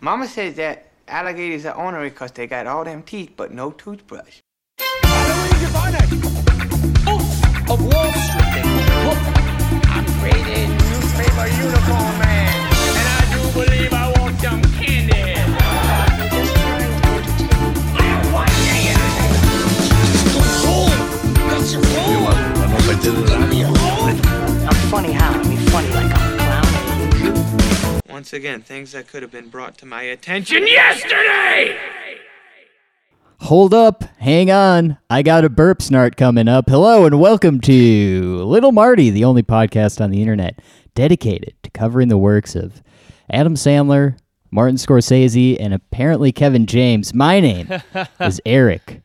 Mama says that alligators are ornery because they got all them teeth but no toothbrush. Halloween is a finite. Oath of Wall Street. Look, I'm created newspaper unicorn man. And I do believe I want some candy. I'm funny how? I mean funny like I'm clowning. Once again, things that could have been brought to my attention yesterday! Hold up, hang on, I got a burp snart coming up. Hello and welcome to Little Marty, the only podcast on the internet dedicated to covering the works of Adam Sandler, Martin Scorsese, and apparently Kevin James. My name is Eric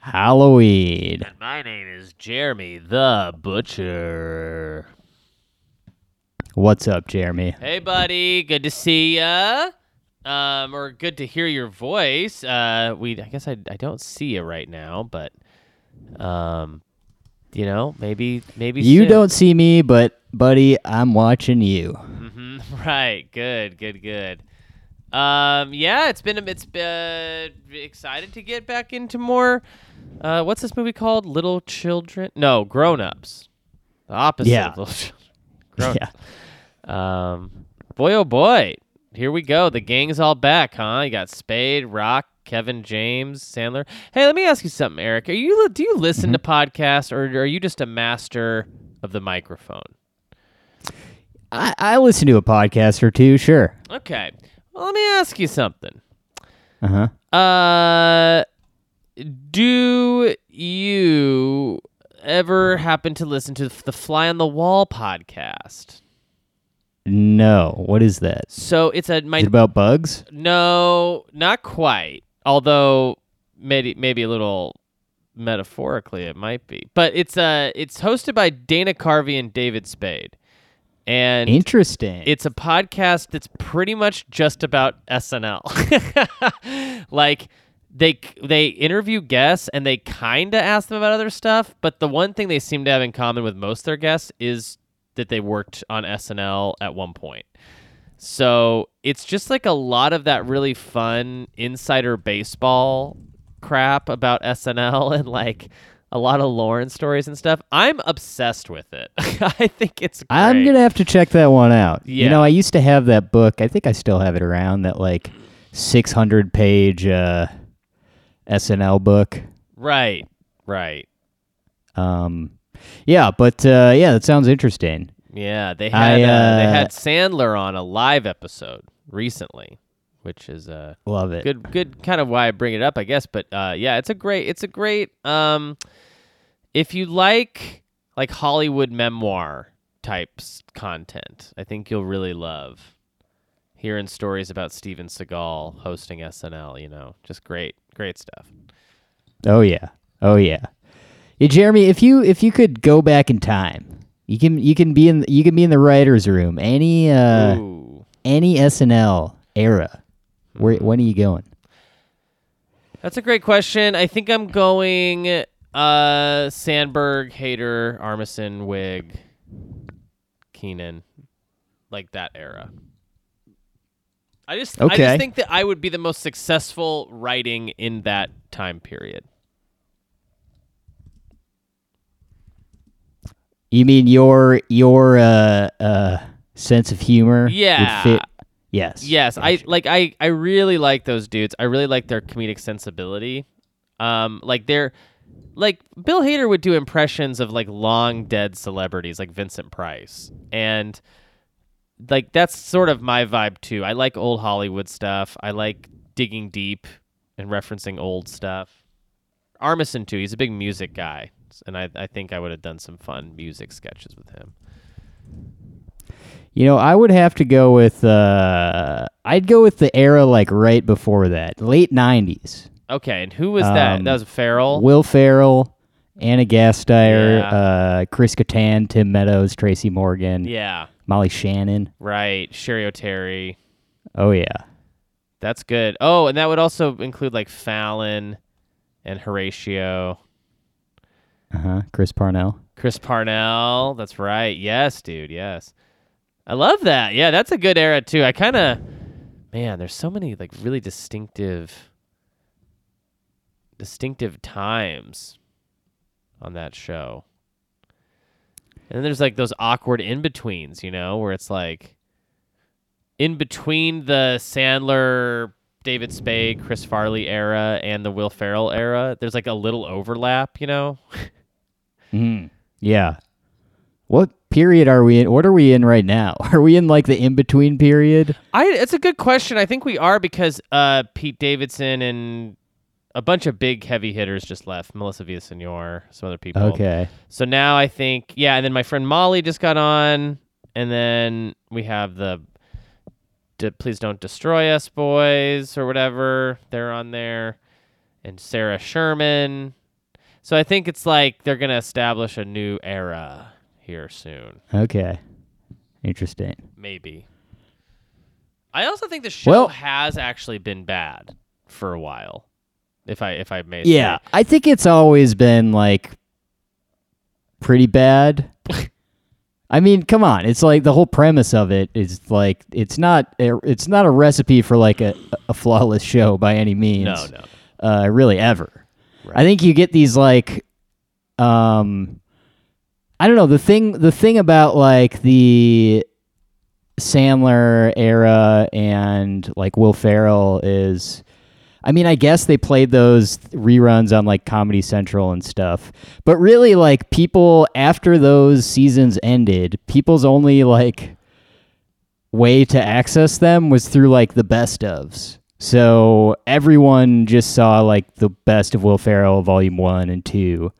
Halloween. And my name is Jeremy the Butcher. What's up, Jeremy? Hey, buddy. Good to see ya. Or good to hear your voice. I guess I don't see you right now, but you know, maybe you soon. Don't see me, but buddy, I'm watching you. Mm-hmm. Right. Good. Yeah, it's been excited to get back into more. What's this movie called? Little Children? No, Grown Ups. The opposite of Little Children. Grown Ups. Yeah. Boy, oh boy. Here we go. The gang's all back, huh? You got Spade, Rock, Kevin James, Sandler. Hey, let me ask you something, Eric. Do you listen to podcasts, or are you just a master of the microphone? I listen to a podcast or two, sure. Okay. Well, let me ask you something. Uh-huh. Do you ever happen to listen to the Fly on the Wall podcast? No. What is that? So is it about bugs? No, not quite. Although maybe a little metaphorically it might be. But it's hosted by Dana Carvey and David Spade. And interesting. It's a podcast that's pretty much just about SNL. Like they interview guests and they kind of ask them about other stuff, but the one thing they seem to have in common with most of their guests is that they worked on SNL at one point. So it's just like a lot of that really fun insider baseball crap about SNL and like a lot of Lauren stories and stuff. I'm obsessed with it. I think it's great. I'm going to have to check that one out. Yeah. You know, I used to have that book. I think I still have it around, that like 600-page SNL book. Right. Yeah, but yeah, that sounds interesting. Yeah, they had Sandler on a live episode recently, which is love it. Good kind of why I bring it up, I guess, but yeah, it's a great if you like Hollywood memoir types content, I think you'll really love hearing stories about Steven Seagal hosting SNL, you know. Just great stuff. Oh yeah. Hey, Jeremy, if you could go back in time, you can be in the writer's room. Any SNL era. When are you going? That's a great question. I think I'm going Sandberg, Hader, Armisen, Wig, Keenan, like that era. I just think that I would be the most successful writing in that time period. You mean your sense of humor would fit? Yes. I really like those dudes. I really like their comedic sensibility. Like Bill Hader would do impressions of like long dead celebrities like Vincent Price. And like that's sort of my vibe too. I like old Hollywood stuff. I like digging deep and referencing old stuff. Armisen too, he's a big music guy. And I think I would have done some fun music sketches with him. You know, I would have to go with, I'd go with the era like right before that, late 90s. Okay, and who was that? That was Ferrell? Will Ferrell, Anna Gasteyer, Chris Kattan, Tim Meadows, Tracy Morgan. Yeah. Molly Shannon. Right, Sherry O'Terry. Oh, yeah. That's good. Oh, and that would also include like Fallon and Horatio. Uh-huh, Chris Parnell, that's right. Yes, dude, yes. I love that. Yeah, that's a good era too. I kind of man, there's so many like really distinctive times on that show. And then there's like those awkward in-betweens, you know, where it's like in between the Sandler, David Spade, Chris Farley era and the Will Ferrell era, there's like a little overlap, you know? Yeah. What period are we in? What are we in right now? Are we in like the in-between period? It's a good question. I think we are because Pete Davidson and a bunch of big heavy hitters just left. Melissa Villaseñor, some other people. Okay. So now I think, yeah, and then my friend Molly just got on, and then we have the Please Don't Destroy Us boys or whatever. They're on there. And Sarah Sherman. So I think it's like they're going to establish a new era here soon. Okay. Interesting. Maybe. I also think the show has actually been bad for a while. If I made sense. I think it's always been like pretty bad. I mean, come on. It's like the whole premise of it is like it's not a recipe for like a flawless show by any means. No. Really ever. Right. I think you get these like I don't know, the thing about like the Sandler era and like Will Ferrell is, I mean, I guess they played those reruns on like Comedy Central and stuff, but really like people after those seasons ended, people's only like way to access them was through like the best ofs. So everyone just saw like the best of Will Ferrell volume 1 and 2,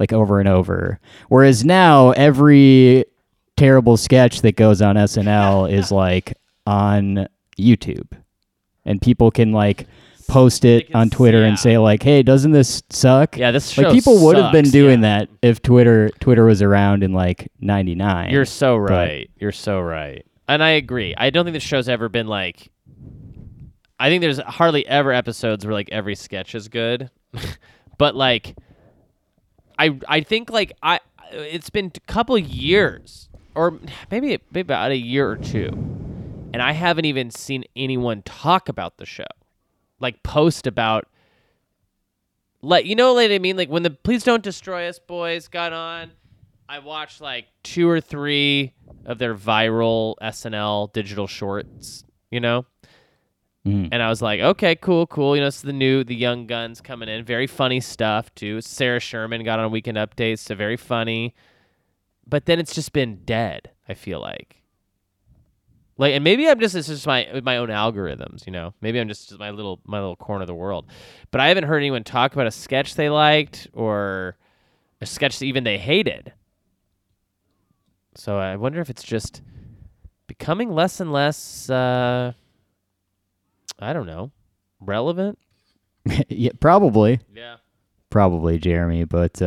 like over and over. Whereas now every terrible sketch that goes on SNL is like on YouTube and people can like post it on Twitter and say like, "Hey, doesn't this suck?" Yeah, this show like people would have been doing that if Twitter was around in like '99. You're so right. You're so right, and I agree. I don't think the show's ever been like. I think there's hardly ever episodes where like every sketch is good, but like, I think like it's been a couple years or maybe about a year or two, and I haven't even seen anyone talk about the show. Like post about, like, you know what I mean? Like when the Please Don't Destroy Us boys got on, I watched like 2 or 3 of their viral SNL digital shorts, you know? And I was like, okay, cool. You know, it's the young guns coming in. Very funny stuff too. Sarah Sherman got on Weekend Updates, so very funny. But then it's just been dead, I feel like. Like, and maybe it's just my own algorithms, you know. Maybe I'm just my little corner of the world, but I haven't heard anyone talk about a sketch they liked or a sketch that even they hated. So I wonder if it's just becoming less and less, I don't know, relevant. Yeah, probably. Yeah, probably, Jeremy. But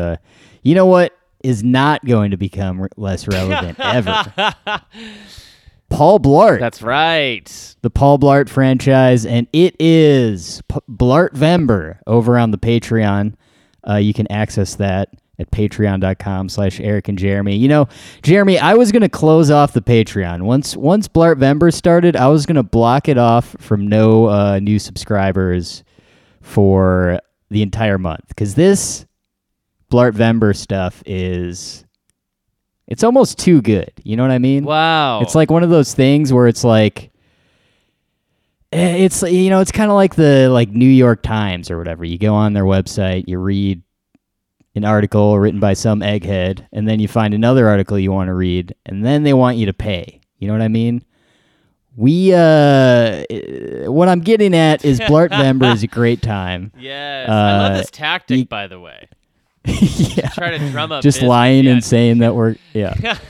you know what is not going to become less relevant ever. Paul Blart. That's right. The Paul Blart franchise, and it is Blartvember over on the Patreon. You can access that at patreon.com/Eric and Jeremy. You know, Jeremy, I was going to close off the Patreon. Once Blartvember started, I was going to block it off from no new subscribers for the entire month, because this Blartvember stuff is... it's almost too good. You know what I mean? Wow. It's like one of those things where it's like, it's, you know, it's kind of like the like New York Times or whatever. You go on their website, you read an article written by some egghead, and then you find another article you want to read, and then they want you to pay. You know what I mean? What I'm getting at is Blartvember is a great time. Yes. I love this tactic, by the way. Yeah. Try to drum up just business. Lying and saying that we're so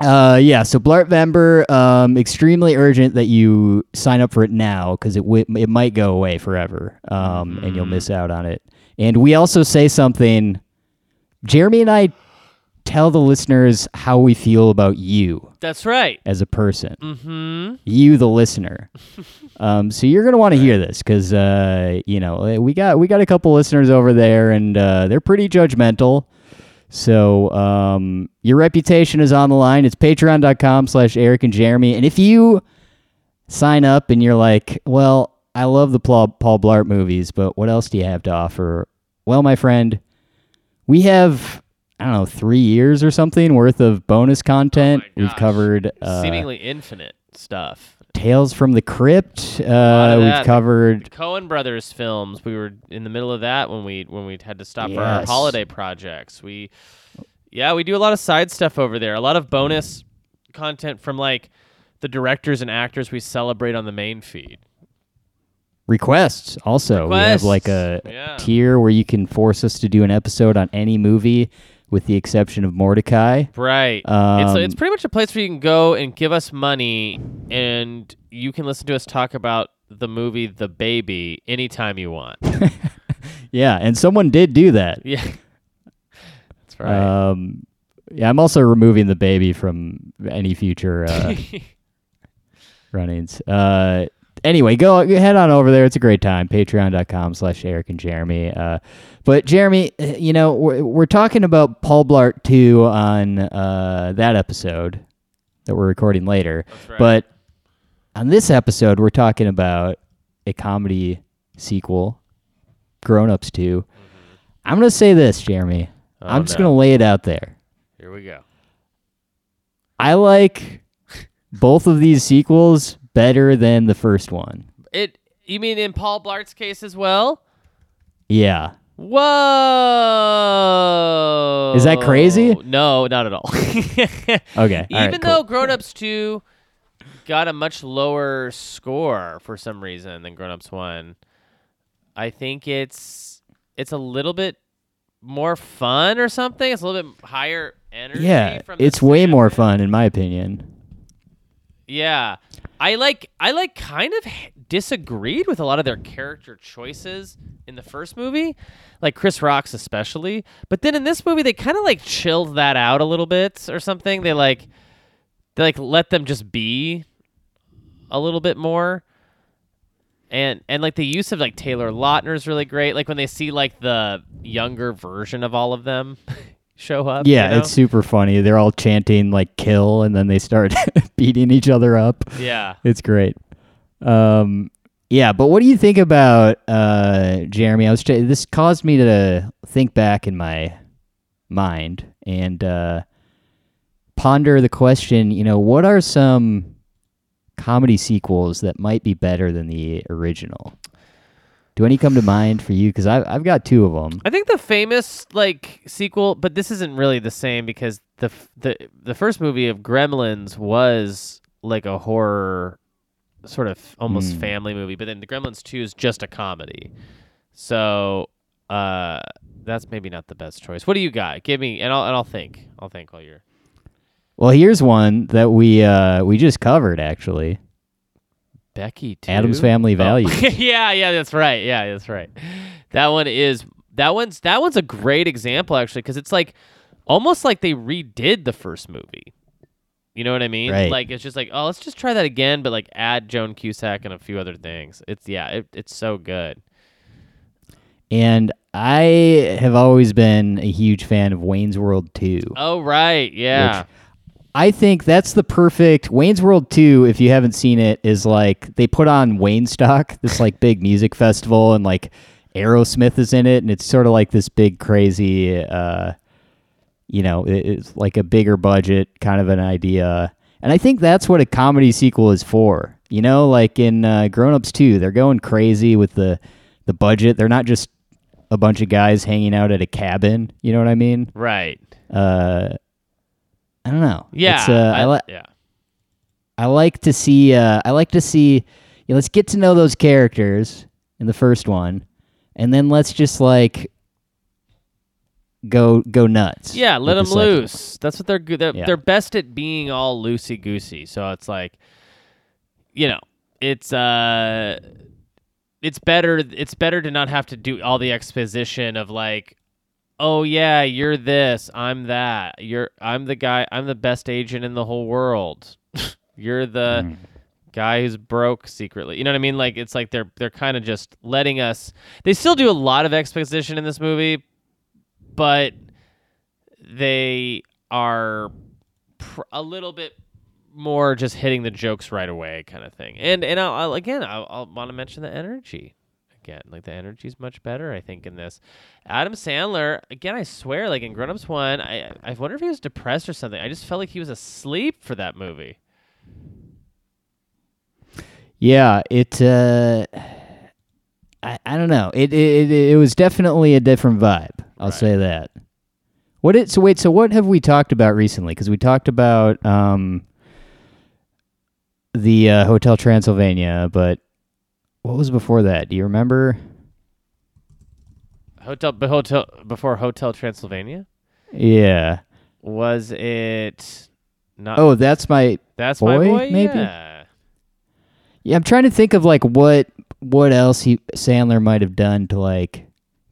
Blartvember, extremely urgent that you sign up for it now, because it might go away forever, and you'll miss out on it. And we also say something, Jeremy and I tell the listeners how we feel about you. That's right. As a person, you the listener. So you're going to want to hear this, because, you know, we got a couple listeners over there, and they're pretty judgmental. So your reputation is on the line. It's patreon.com/Eric and Jeremy. And if you sign up and you're like, well, I love the Paul Blart movies, but what else do you have to offer? Well, my friend, we have, I don't know, 3 years or something worth of bonus content. Oh, we've covered seemingly infinite stuff. Tales from the Crypt. We've covered the Coen Brothers films. We were in the middle of that when we had to stop for our holiday projects. We do a lot of side stuff over there. A lot of bonus content from like the directors and actors we celebrate on the main feed. Requests also. We have like a tier where you can force us to do an episode on any movie with the exception of Mordecai. Right. It's pretty much a place where you can go and give us money and you can listen to us talk about the movie The Baby anytime you want. Yeah, and someone did do that. Yeah. That's right. I'm also removing The Baby from any future run-ins. Anyway, go head on over there. It's a great time. Patreon.com/Eric and Jeremy. But Jeremy, you know, we're talking about Paul Blart 2 on that episode that we're recording later. That's right. But on this episode, we're talking about a comedy sequel, Grown Ups 2. Mm-hmm. I'm going to say this, Jeremy. I'm just going to lay it out there. Here we go. I like both of these sequels better than the first one. You mean in Paul Blart's case as well? Yeah. Whoa! Is that crazy? No, not at all. Okay. Even though Grown Ups 2 got a much lower score for some reason than Grown Ups 1, I think it's a little bit more fun or something. It's a little bit higher energy. Yeah, it's way more fun in my opinion. Yeah. I kind of disagreed with a lot of their character choices in the first movie, like Chris Rock's especially. But then in this movie, they kind of like chilled that out a little bit or something. They let them just be a little bit more. And like the use of like Taylor Lautner is really great. Like when they see like the younger version of all of them show up. Yeah, you know? It's super funny. They're all chanting like kill and then they start beating each other up. Yeah. It's great. But what do you think about Jeremy? This caused me to think back in my mind and ponder the question, you know, what are some comedy sequels that might be better than the original? Do any come to mind for you? Because I've got two of them. I think the famous like sequel, but this isn't really the same because the first movie of Gremlins was like a horror sort of almost family movie, but then the Gremlins 2 is just a comedy. So that's maybe not the best choice. What do you got? Give me, and I'll think. I'll think while you're. Well, here's one that we just covered actually. Becky too. Adam's Family Values. Yeah, that's right. Yeah, that's right. That one's a great example actually because it's like almost like they redid the first movie. You know what I mean? Right. Like it's just like, oh, let's just try that again, but like add Joan Cusack and a few other things. It's so good. And I have always been a huge fan of Wayne's World 2. Oh right, yeah. I think that's the perfect Wayne's World 2. If you haven't seen it, is like they put on Waynestock, this like big music festival, and like Aerosmith is in it, and it's sort of like this big crazy, it's like a bigger budget kind of an idea. And I think that's what a comedy sequel is for. You know, like in Grown Ups 2, they're going crazy with the budget. They're not just a bunch of guys hanging out at a cabin. You know what I mean? Right. I don't know. Yeah, I like to see. Let's get to know those characters in the first one, and then let's just like go nuts. Yeah, let them loose. That's what they're good. They're best at being all loosey goosey. So it's like, you know, it's better. It's better to not have to do all the exposition of like, oh yeah, you're this, I'm that. I'm the guy, I'm the best agent in the whole world. You're the guy who's broke secretly. You know what I mean? Like it's like they're kind of just letting us. They still do a lot of exposition in this movie, but they are a little bit more just hitting the jokes right away kind of thing. And I'll want to mention the energy again. Like, the energy is much better, I think, in this. Adam Sandler, again, I swear, like in Grown Ups 1, I wonder if he was depressed or something. I just felt like he was asleep for that movie. Yeah, it... I don't know. It was definitely a different vibe. I'll say that. So what have we talked about recently? Because we talked about the Hotel Transylvania, but what was before that? Do you remember? Hotel before Hotel Transylvania? Yeah. Was it not? Oh, That's My Boy, maybe? Yeah, I'm trying to think of like what else Sandler might have done to like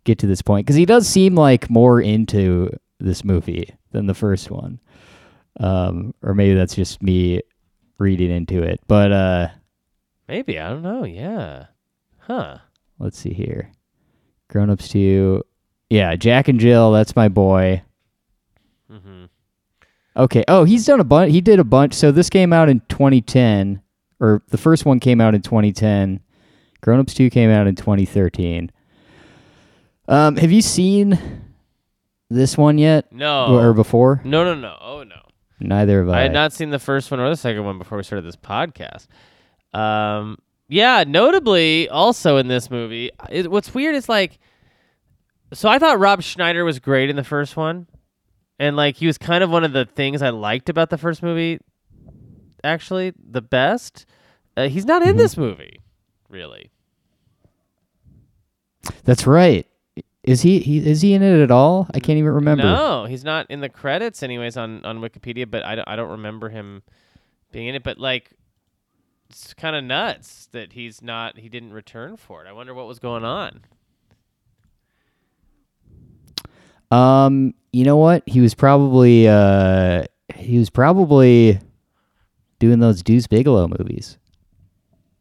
get to this point, because he does seem like more into this movie than the first one, or maybe that's just me reading into it. But maybe, I don't know. Yeah, huh? Let's see here. Grown Ups 2, yeah. Jack and Jill, That's My Boy. Mm-hmm. Okay. Oh, he's done a bunch. He did a bunch. So this came out in 2010, or the first one came out in 2010. Grown Ups 2 came out in 2013. Have you seen this one yet? No. Or before? No. Oh, no. Neither have I. I had not seen the first one or the second one before we started this podcast. Yeah, notably, also in this movie, what's weird is like... So I thought Rob Schneider was great in the first one. And like he was kind of one of the things I liked about the first movie, actually, the best. He's not in this movie, really. That's right. Is he in it at all? I can't even remember. No, he's not in the credits anyways on Wikipedia, but I don't remember him being in it. But like, it's kind of nuts that he didn't return for it. I wonder what was going on. You know what? He was probably doing those Deuce Bigelow movies.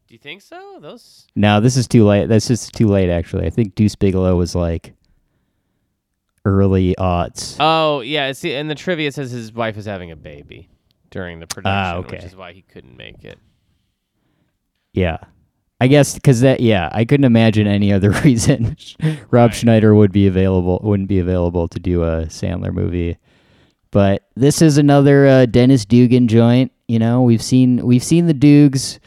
Do you think so? Those? No, this is too late. That's just too late, actually. I think Deuce Bigelow was like early aughts. Oh, yeah. See, and the trivia says his wife is having a baby during the production, okay. Which is why he couldn't make it. Yeah. I guess because I couldn't imagine any other reason Rob Schneider wouldn't be available to do a Sandler movie. But this is another Dennis Dugan joint. You know, we've seen the Dugs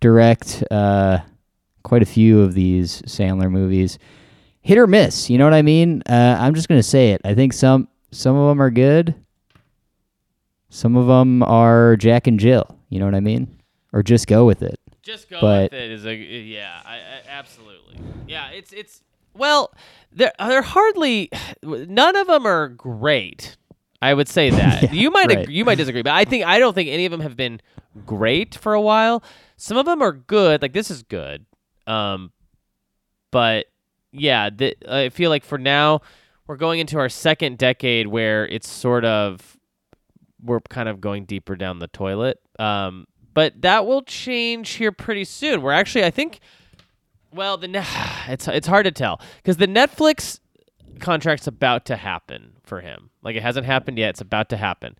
direct quite a few of these Sandler movies. Hit or miss, you know what I mean? I'm just going to say it. I think some of them are good. Some of them are Jack and Jill, you know what I mean? Or Just Go With It. With It is I absolutely. Yeah, it's well, they're hardly, none of them are great. I would say that. Yeah, you might agree, you might disagree, but I don't think any of them have been great for a while. Some of them are good, like this is good, but yeah, I feel like for now we're going into our second decade where it's sort of, we're kind of going deeper down the toilet, but that will change here pretty soon. We're actually, I think, well, it's hard to tell because the Netflix contract's about to happen for him. Like, it hasn't happened yet, it's about to happen.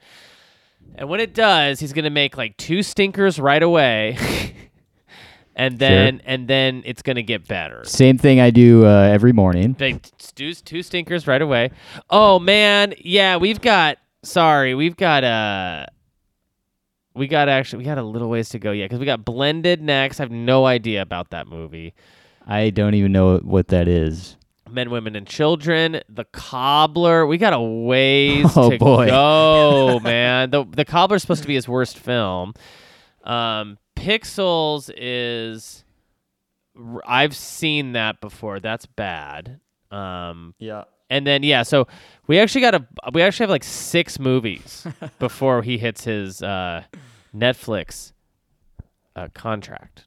And when it does, he's going to make like two stinkers right away. and then it's going to get better. Same thing I do every morning. They do two stinkers right away. Oh man, yeah, we got a little ways to go yet, cuz we got Blended next. I have no idea about that movie. I don't even know what that is. Men, Women, and Children, The Cobbler. We got a ways to go, man. The Cobbler's supposed to be his worst film. Pixels is... I've seen that before. That's bad. Yeah. And then, yeah, so we actually have like six movies before he hits his Netflix contract.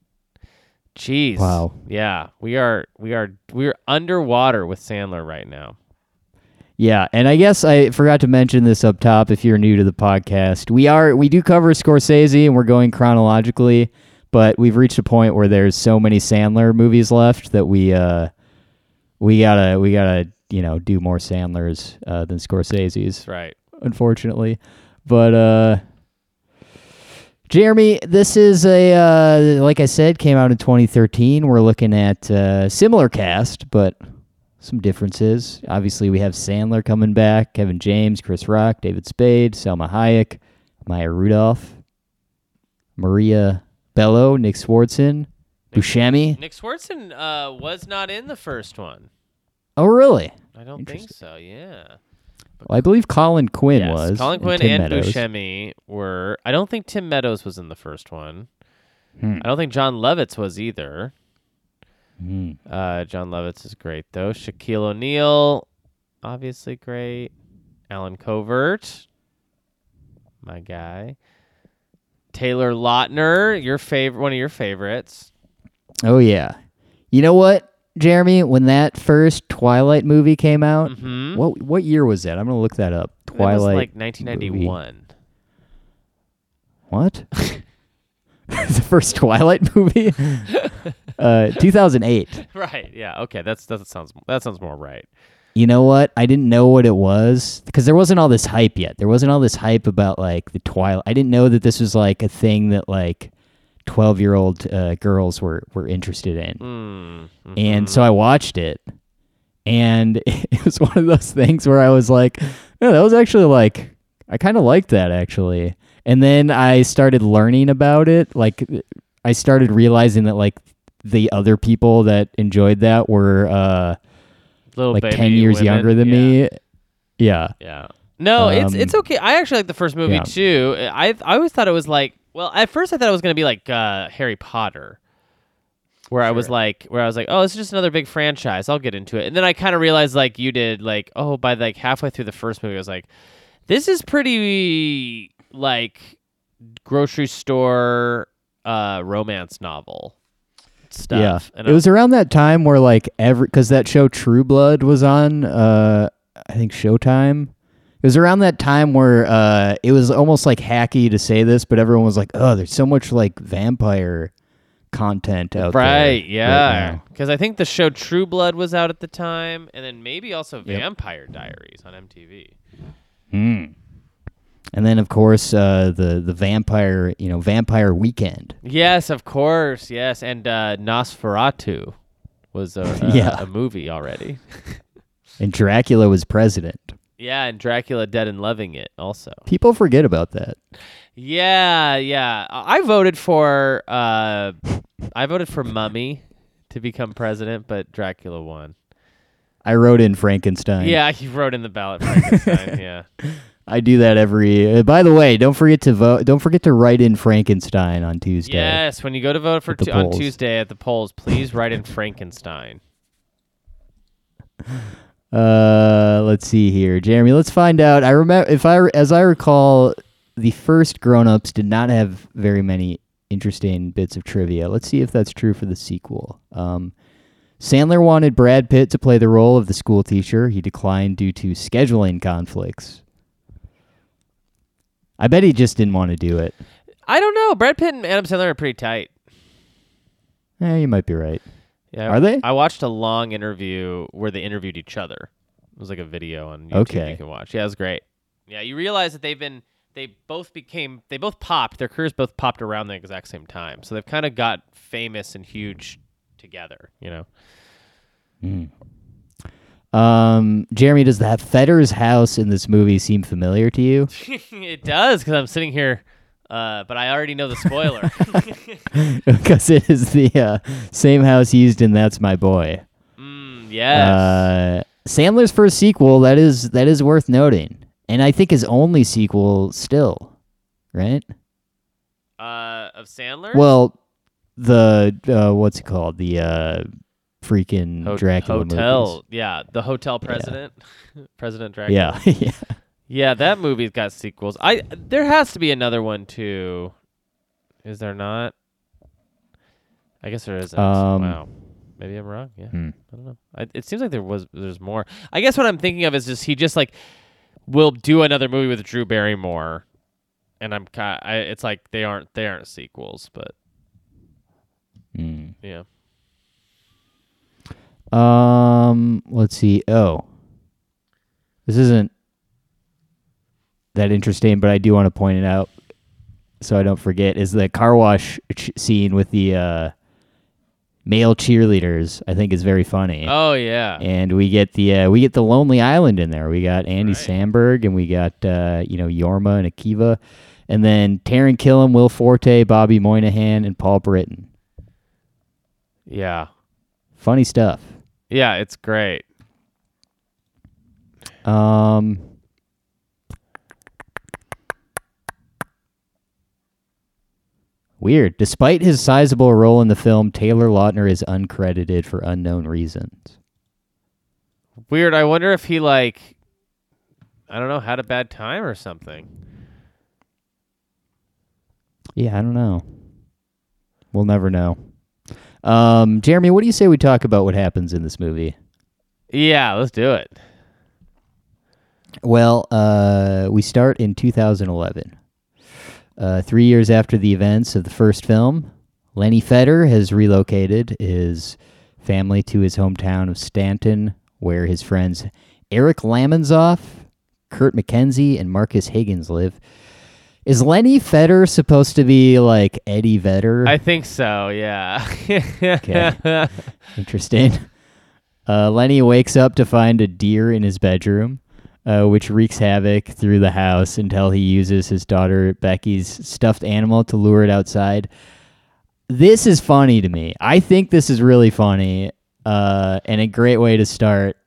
Jeez. Wow. Yeah, we're underwater with Sandler right now. Yeah, and I guess I forgot to mention this up top. If you're new to the podcast, we do cover Scorsese, and we're going chronologically, but we've reached a point where there's so many Sandler movies left that we gotta do more Sandlers than Scorsese's. Right. Unfortunately, but Jeremy, this is a, like I said, came out in 2013. We're looking at similar cast, but some differences. Obviously, we have Sandler coming back, Kevin James, Chris Rock, David Spade, Selma Hayek, Maya Rudolph, Maria Bello, Nick Swardson, Buscemi. Nick Swardson was not in the first one. Oh, really? I don't think so, yeah. Well, I believe Colin Quinn was. Colin Quinn and Buscemi were. I don't think Tim Meadows was in the first one. I don't think John Lovitz was either. John Lovitz is great, though. Shaquille O'Neal, obviously great. Alan Covert, my guy. Taylor Lautner, your favorite, one of your favorites. Oh, yeah. You know what? Jeremy, when that first Twilight movie came out, what year was that? I'm going to look that up. Twilight. It was like 1991. Movie. What? The first Twilight movie? 2008. Right. Yeah. Okay. That sounds more right. You know what? I didn't know what it was because there wasn't all this hype yet. There wasn't all this hype about like the Twilight. I didn't know that this was like a thing that like 12-year-old girls were interested in. And so I watched it, and it was one of those things where I was like, no, that was actually like, I kind of liked that actually. And then I started learning about it. Like I started realizing that like the other people that enjoyed that were like 10 years younger than me. Yeah. No, it's okay. I actually like the first movie too. I always thought it was like, well, at first I thought it was going to be like Harry Potter, where I was like, oh, it's just another big franchise. I'll get into it. And then I kind of realized, like you did, like, oh, by like halfway through the first movie, I was like, this is pretty like grocery store romance novel stuff. Yeah, and it was around that time where like because that show True Blood was on, I think Showtime. It was around that time where it was almost like hacky to say this, but everyone was like, oh, there's so much like vampire content out there. Right, yeah. Because I think the show True Blood was out at the time, and then maybe also Vampire Diaries on MTV. And then, of course, the vampire, Vampire Weekend. Yes, of course, yes. And Nosferatu was a movie already. And Dracula was president. Yeah, and Dracula Dead and Loving It also. People forget about that. Yeah. I voted for Mummy to become president, but Dracula won. I wrote in Frankenstein. Yeah, he wrote in the ballot Frankenstein, yeah. I do that every by the way, don't forget to vote. Don't forget to write in Frankenstein on Tuesday. Yes, when you go to vote for on Tuesday at the polls, please write in Frankenstein. Let's see here, Jeremy. Let's find out. I remember, as I recall, the first Grown Ups did not have very many interesting bits of trivia. Let's see if that's true for the sequel. Sandler wanted Brad Pitt to play the role of the school teacher. He declined due to scheduling conflicts. I bet he just didn't want to do it. I don't know. Brad Pitt and Adam Sandler are pretty tight. Yeah, you might be right. Yeah, are they? I watched a long interview where they interviewed each other. It was like a video on YouTube you can watch. Yeah, it was great. Yeah, you realize that they both popped. Their careers both popped around the exact same time. So they've kind of got famous and huge together, Jeremy, does that Fetter's house in this movie seem familiar to you? It does, because I'm sitting here. But I already know the spoiler. Because it is the same house used in That's My Boy. Yes. Sandler's first sequel, that is worth noting. And I think his only sequel still, right? Of Sandler? Well, the, what's it called? The freaking Dracula Hotel. Movies. Yeah, the Hotel President. Yeah. President Dracula. Yeah, yeah. Yeah, that movie's got sequels. There has to be another one too. Is there not? I guess there is. Wow. Maybe I'm wrong. Yeah. I don't know. It seems like there's more. I guess what I'm thinking of is just he just like will do another movie with Drew Barrymore, and it's like they aren't sequels, but yeah. Let's see. Oh. This isn't that interesting, but I do want to point it out. so I don't forget, is the car wash scene with the male cheerleaders. I think is very funny. Oh yeah. And we get the Lonely Island in there. We got Andy Samberg, and we got Yorma and Akiva, and then Taron Killam, Will Forte, Bobby Moynihan, and Paul Britton. Yeah. Funny stuff. Yeah, it's great. Weird. Despite his sizable role in the film, Taylor Lautner is uncredited for unknown reasons. Weird. I wonder if he, I don't know, had a bad time or something. Yeah, I don't know. We'll never know. Jeremy, what do you say we talk about what happens in this movie? Yeah, let's do it. Well, we start in 2011. 3 years after the events of the first film, Lenny Fetter has relocated his family to his hometown of Stanton, where his friends Eric Lamonsoff, Kurt McKenzie, and Marcus Higgins live. Is Lenny Fetter supposed to be like Eddie Vedder? I think so, yeah. Okay. Interesting. Lenny wakes up to find a deer in his bedroom. Which wreaks havoc through the house until he uses his daughter Becky's stuffed animal to lure it outside. This is funny to me. I think this is really funny and a great way to start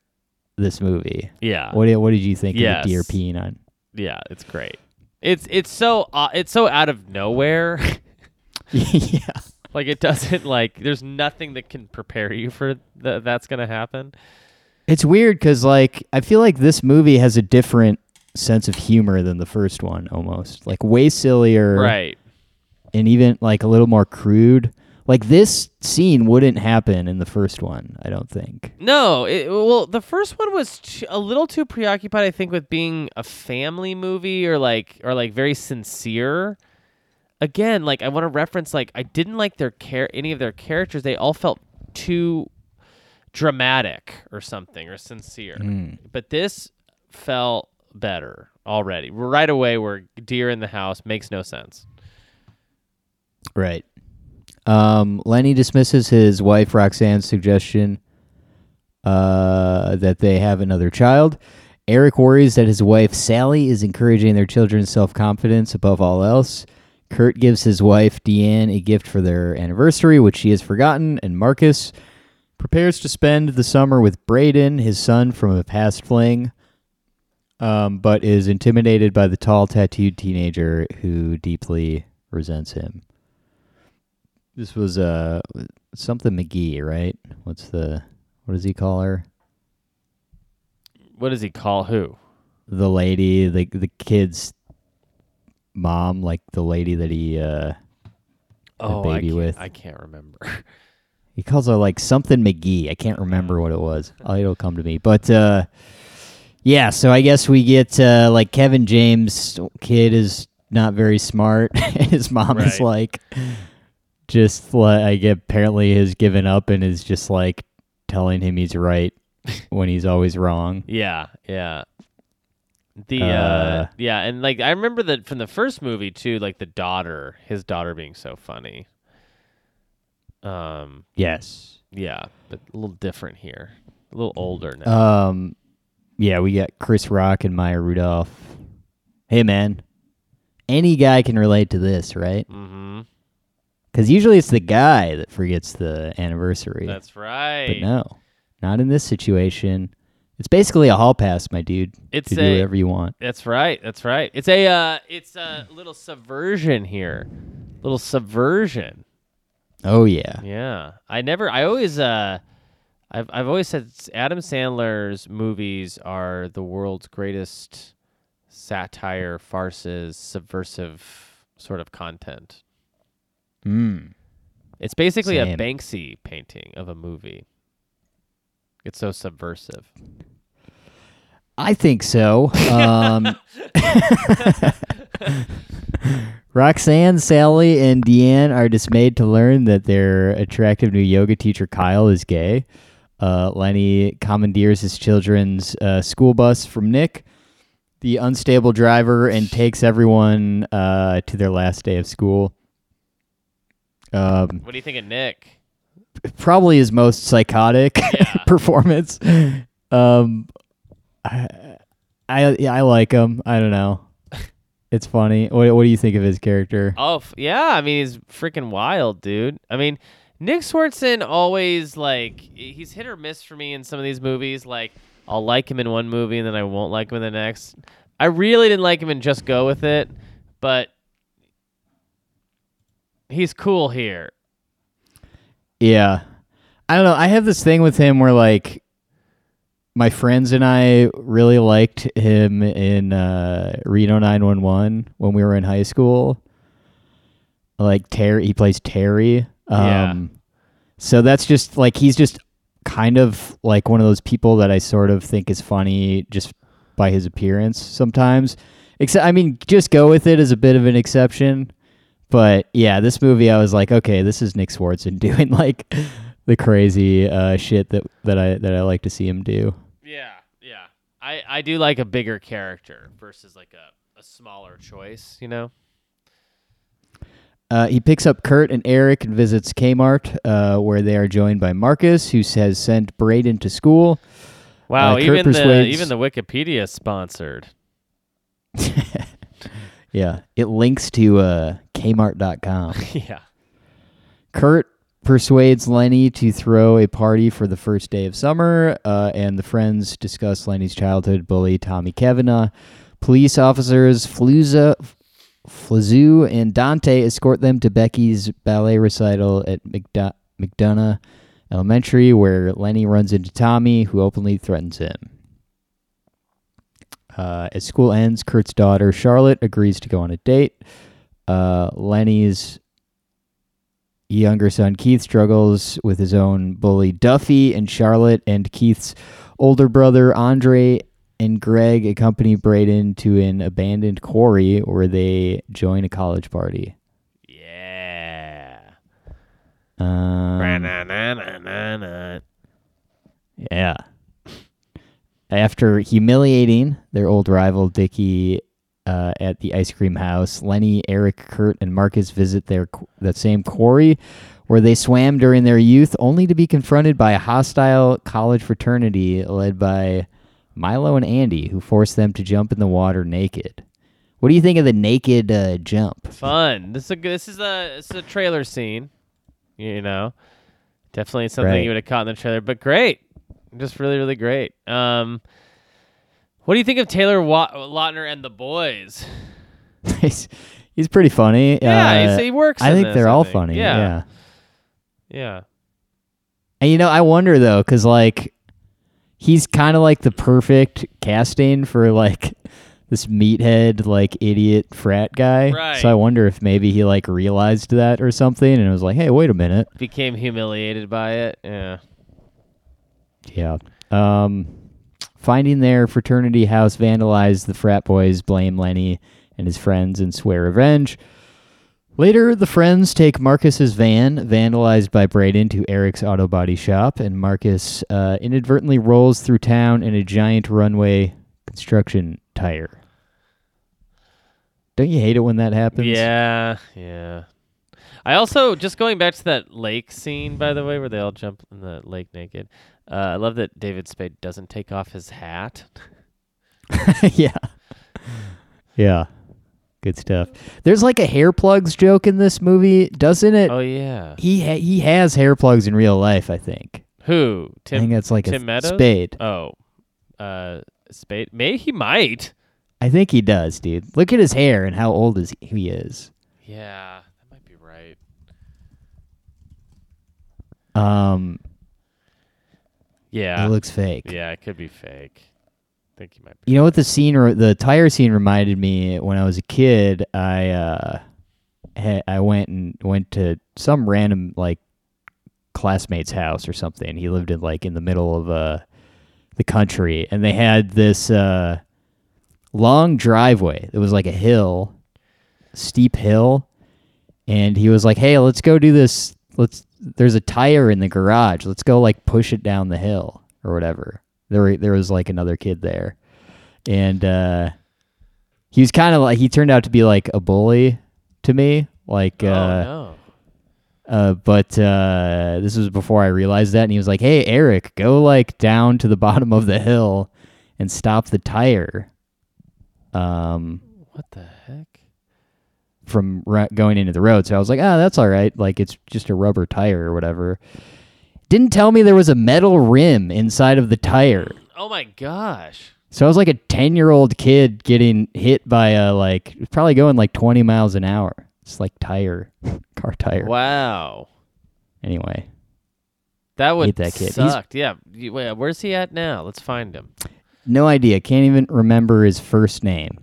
this movie. Yeah. What did you think of the deer peeing on? Yeah, it's great. It's so out of nowhere. Yeah. It doesn't there's nothing that can prepare you for that's going to happen. It's weird because, I feel like this movie has a different sense of humor than the first one, almost. Way sillier. Right. And even, a little more crude. This scene wouldn't happen in the first one, I don't think. No. The first one was a little too preoccupied, I think, with being a family movie or very sincere. Again, I want to reference, I didn't like any of their characters. They all felt too dramatic or something, or sincere. But this felt better already. Right away, we're deer in the house. Makes no sense. Right. Lenny dismisses his wife Roxanne's suggestion that they have another child. Eric worries that his wife Sally is encouraging their children's self-confidence above all else. Kurt gives his wife Deanne a gift for their anniversary, which she has forgotten, and Marcus prepares to spend the summer with Braden, his son from a past fling, but is intimidated by the tall, tattooed teenager who deeply resents him. This was something McGee, right? What does he call her? What does he call who? The lady, the kid's mom, the lady that he had a baby with. I can't remember. He calls her something McGee. I can't remember what it was. It'll come to me. But so I guess we get Kevin James' kid is not very smart. His mom is apparently has given up and is just telling him he's right when he's always wrong. Yeah, yeah. And I remember that from the first movie too. His daughter being so funny. Yes. Yeah, but a little different here. A little older now. We got Chris Rock and Maya Rudolph. Hey, man. Any guy can relate to this, right? Mm-hmm. Because usually it's the guy that forgets the anniversary. That's right. But no, not in this situation. It's basically a hall pass, my dude. It's to do whatever you want. That's right. That's right. It's a little subversion here. Little subversion. Oh yeah. Yeah. I've always said Adam Sandler's movies are the world's greatest satire, farces, subversive sort of content. It's basically a Banksy painting of a movie. It's so subversive. I think so. Roxanne, Sally, and Deanne are dismayed to learn that their attractive new yoga teacher, Kyle, is gay. Lenny commandeers his children's school bus from Nick. the unstable driver and takes everyone to their last day of school. What do you think of Nick? Probably his most psychotic performance. I like him. I don't know. It's funny. What do you think of his character? Oh, yeah. I mean, he's freaking wild, dude. I mean, Nick Swartzen always, like, he's hit or miss for me in some of these movies. Like, I'll like him in one movie and then I won't like him in the next. I really didn't like him in Just Go With It, but he's cool here. Yeah. I don't know. I have this thing with him where, like, my friends and I really liked him in Reno 911 when we were in high school. Like Terry, he plays Terry. So that's just like, he's just kind of like one of those people that I sort of think is funny just by his appearance sometimes. Except, I mean, Just Go With It is a bit of an exception. But yeah, this movie, I was like, okay, this is Nick Swartzen doing like the crazy shit that I like to see him do. Yeah, yeah. I do like a bigger character versus like a smaller choice, you know? He picks up Kurt and Eric and visits Kmart, where they are joined by Marcus, who has sent Braden to school. Wow, even the Wikipedia sponsored. Yeah, it links to Kmart.com. Yeah. Kurt persuades Lenny to throw a party for the first day of summer, and the friends discuss Lenny's childhood bully, Tommy Kavanaugh. Police officers Flazoo and Dante escort them to Becky's ballet recital at McDonough Elementary, where Lenny runs into Tommy, who openly threatens him. As school ends, Kurt's daughter, Charlotte, agrees to go on a date. Lenny's younger son Keith struggles with his own bully Duffy, and Charlotte and Keith's older brother Andre and Greg accompany Braden to an abandoned quarry where they join a college party. Yeah. Yeah. After humiliating their old rival Dickie at the ice cream house, Lenny, Eric, Kurt, and Marcus visit that same quarry where they swam during their youth, only to be confronted by a hostile college fraternity led by Milo and Andy, who force them to jump in the water naked. What do you think of the naked jump? Fun. This is a trailer scene. You know, definitely something you would have caught in the trailer, but great, just really, really great. What do you think of Taylor Lautner and the boys? He's pretty funny. Yeah, he works. I think they're all funny. Yeah. And you know, I wonder though, because like he's kind of like the perfect casting for like this meathead, like idiot frat guy. Right. So I wonder if maybe he like realized that or something, and was like, "Hey, wait a minute." Became humiliated by it. Yeah. Finding their fraternity house vandalized, the frat boys blame Lenny and his friends and swear revenge. Later, the friends take Marcus's van, vandalized by Braden, to Eric's auto body shop, and Marcus inadvertently rolls through town in a giant runway construction tire. Don't you hate it when that happens? Yeah. I also, just going back to that lake scene, by the way, where they all jump in the lake naked, I love that David Spade doesn't take off his hat. Yeah. Good stuff. There's like a hair plugs joke in this movie, doesn't it? Oh, yeah. He has hair plugs in real life, I think. Who? Tim, I think that's like Tim Meadows? Spade. Oh. Spade? Maybe he might. I think he does, dude. Look at his hair and how old he is. Yeah, that might be right. Yeah. It looks fake. Yeah, it could be fake. You know what the tire scene reminded me? When I was a kid, I went to some random like classmate's house or something. He lived in the middle of the country, and they had this long driveway. It was like a hill, steep hill, and he was like, "Hey, let's go do this. There's a tire in the garage. Let's go like push it down the hill or whatever." There was like another kid there, and He was kind of like, he turned out to be like a bully to me. Like, but this was before I realized that. And he was like, hey, Eric, go like down to the bottom of the hill and stop the tire. What the heck? From going into the road. So I was like, oh, that's all right. Like, it's just a rubber tire or whatever. Didn't tell me there was a metal rim inside of the tire. Oh my gosh. So I was like a 10-year-old kid getting hit by a, like, probably going like 20 miles an hour. It's like tire, car tire. Wow. Anyway. That would suck. Yeah. Where's he at now? Let's find him. No idea. Can't even remember his first name.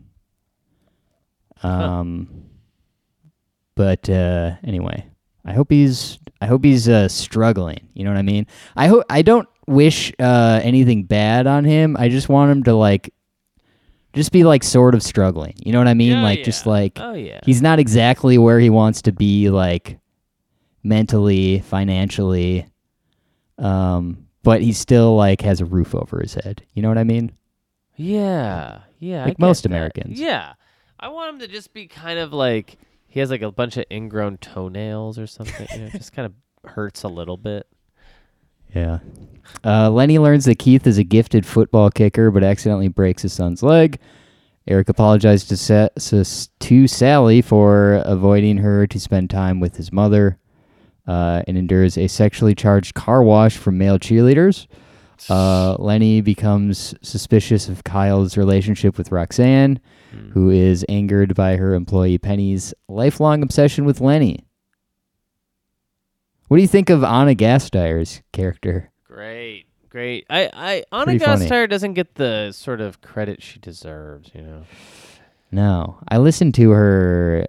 But anyway, I hope he's struggling. You know what I mean? I don't wish anything bad on him. I just want him to like just be like sort of struggling. You know what I mean? Oh, like yeah. Just like he's not exactly where he wants to be, like mentally, financially. But he still like has a roof over his head. You know what I mean? Yeah. Yeah. Like most Americans. Yeah. I want him to just be kind of like he has like a bunch of ingrown toenails or something. You know, it just kind of hurts a little bit. Yeah. Lenny learns that Keith is a gifted football kicker, but accidentally breaks his son's leg. Eric apologizes to Sally for avoiding her to spend time with his mother, and endures a sexually charged car wash from male cheerleaders. Lenny becomes suspicious of Kyle's relationship with Roxanne, who is angered by her employee Penny's lifelong obsession with Lenny. What do you think of Anna Gasteyer's character? Great. Anna Gasteyer doesn't get the sort of credit she deserves, you know? No. I listened to her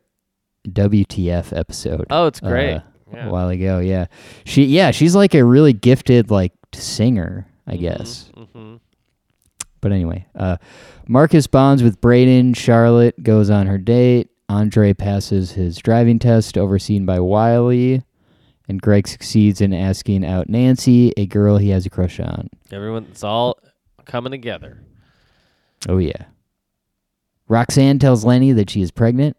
WTF episode. Oh, it's great. A while ago, yeah. She's like a really gifted, like, singer, I guess. Mm-hmm. But anyway, Marcus bonds with Brayden. Charlotte goes on her date. Andre passes his driving test, overseen by Wiley, and Greg succeeds in asking out Nancy, a girl he has a crush on. It's all coming together. Oh yeah. Roxanne tells Lenny that she is pregnant,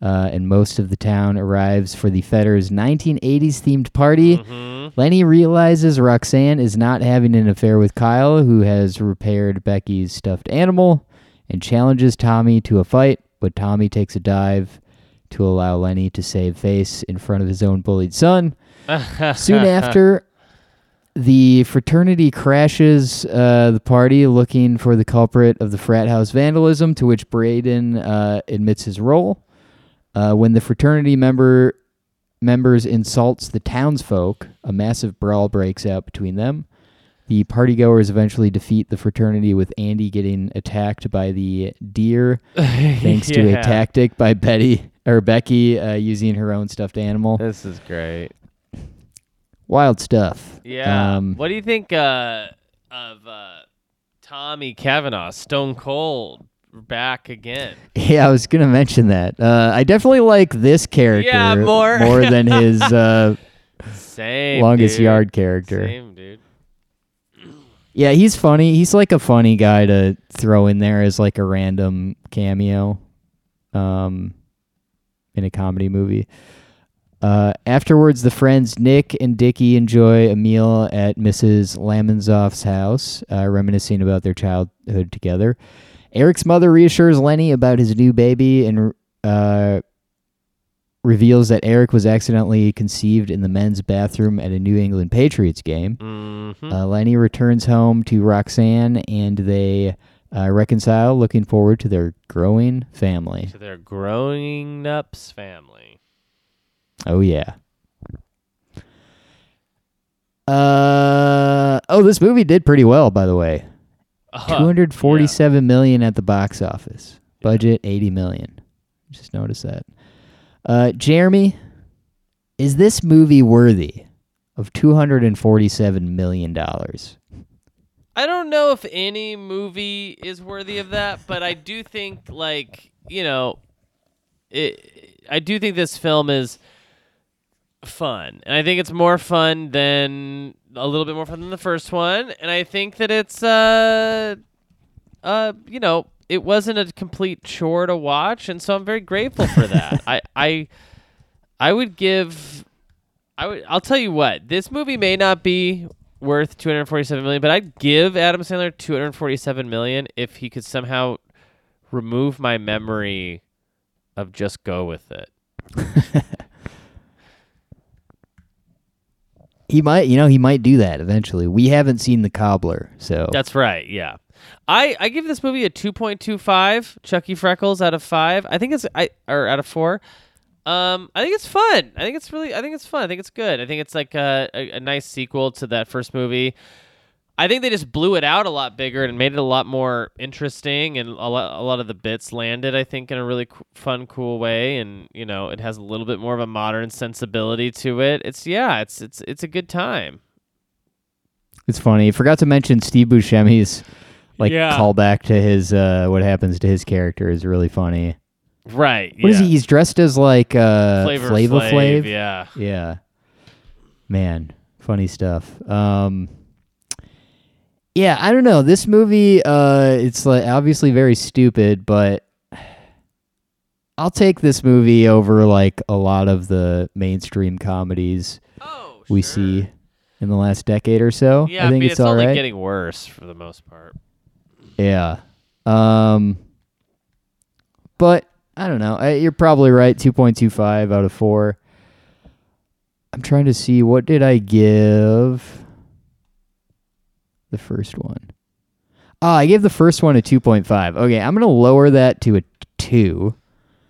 and most of the town arrives for the Fetters' 1980s themed party. Mm-hmm. Lenny realizes Roxanne is not having an affair with Kyle, who has repaired Becky's stuffed animal, and challenges Tommy to a fight, but Tommy takes a dive to allow Lenny to save face in front of his own bullied son. Soon after, the fraternity crashes the party looking for the culprit of the frat house vandalism, to which Brayden admits his role. When the fraternity members insults the townsfolk, a massive brawl breaks out between them. The partygoers eventually defeat the fraternity, with Andy getting attacked by the deer, thanks to a tactic by Becky using her own stuffed animal. This is great. Wild stuff. Yeah. What do you think of Tommy Kavanaugh, Stone Cold? Back again. Yeah, I was gonna mention that. I definitely like this character more than his longest yard character. Same, dude. Yeah, he's funny. He's like a funny guy to throw in there as like a random cameo, in a comedy movie. Afterwards, the friends Nick and Dickie enjoy a meal at Mrs. Lamonzoff's house, reminiscing about their childhood together. Eric's mother reassures Lenny about his new baby and reveals that Eric was accidentally conceived in the men's bathroom at a New England Patriots game. Mm-hmm. Lenny returns home to Roxanne, and they reconcile, looking forward to their growing family. To their Grown Ups family. Oh, yeah. This movie did pretty well, by the way. $247 million at the box office. Budget $80 million. Just notice that. Jeremy, is this movie worthy of $247 million? I don't know if any movie is worthy of that, but I do think, like, you know, I do think this film is fun. And I think it's a little bit more fun than the first one. And I think that it's, it wasn't a complete chore to watch, and so I'm very grateful for that. I'll tell you what, this movie may not be worth $247 million, but I'd give Adam Sandler $247 million if he could somehow remove my memory of Just Go With It. He might do that eventually. We haven't seen The Cobbler, so. That's right, yeah. I give this movie a 2.25 Chucky Freckles out of 5. I think it's out of 4. I think it's fun. I think it's fun. I think it's good. I think it's like a nice sequel to that first movie. I think they just blew it out a lot bigger and made it a lot more interesting, and a lot of the bits landed, I think, in a really fun, cool way. And, you know, it has a little bit more of a modern sensibility to it. It's a good time. It's funny. Forgot to mention Steve Buscemi's callback to his what happens to his character is really funny. Right. What is he? He's dressed as like Flavor Flav. Yeah. Yeah. Man, funny stuff. Yeah, I don't know. This movie, it's like obviously very stupid, but I'll take this movie over like a lot of the mainstream comedies we see in the last decade or so. Yeah, I think it's all only right. Getting worse for the most part. Yeah, but I don't know. You're probably right. 2.25 out of 4. I'm trying to see, what did I give the first one? I gave the first one a 2.5. Okay, I'm going to lower that to a 2.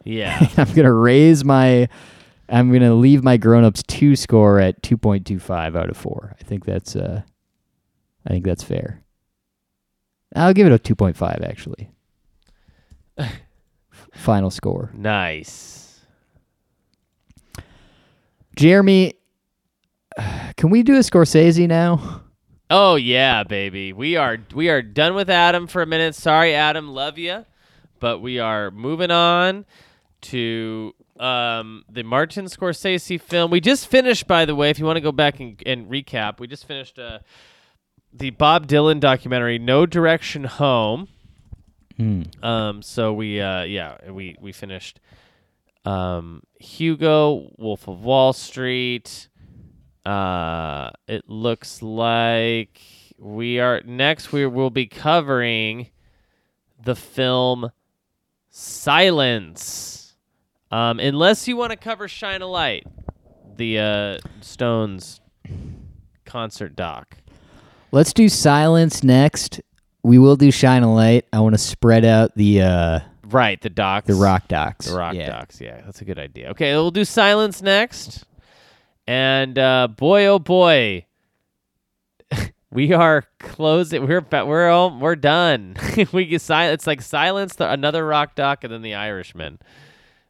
Yeah. I'm going to leave my Grown Ups 2 score at 2.25 out of 4. I think that's fair. I'll give it a 2.5 actually. Final score. Nice. Jeremy, can we do a Scorsese now? Oh yeah, baby. We are done with Adam for a minute. Sorry, Adam, love you, but we are moving on to the Martin Scorsese film. We just finished, by the way, if you want to go back and recap, we just finished the Bob Dylan documentary, No Direction Home. Mm. So we finished Hugo, Wolf of Wall Street. It looks like we will be covering the film Silence. Unless you want to cover Shine a Light, the Stones concert doc. Let's do Silence next. We will do Shine a Light. I want to spread out the the docs. The rock docs. Yeah, that's a good idea. Okay, we'll do Silence next. And boy, oh boy, we are closing. We're done. It's like Silence, another rock doc, and then The Irishman.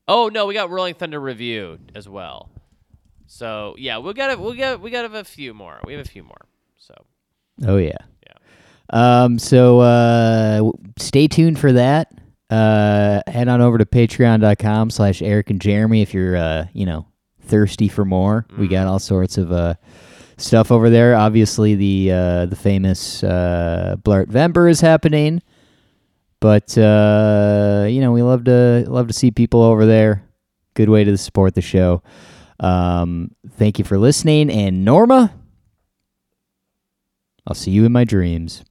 Oh no, we got Rolling Thunder review as well. So yeah, we got a few more. We have a few more. So. Oh yeah. Yeah. So stay tuned for that. Head on over to patreon.com/EricandJeremy if you're thirsty for more. We got all sorts of stuff over there. Obviously, the famous Blartvember is happening, but we love to see people over there. Good way to support the show. Thank you for listening, and Norma, I'll see you in my dreams.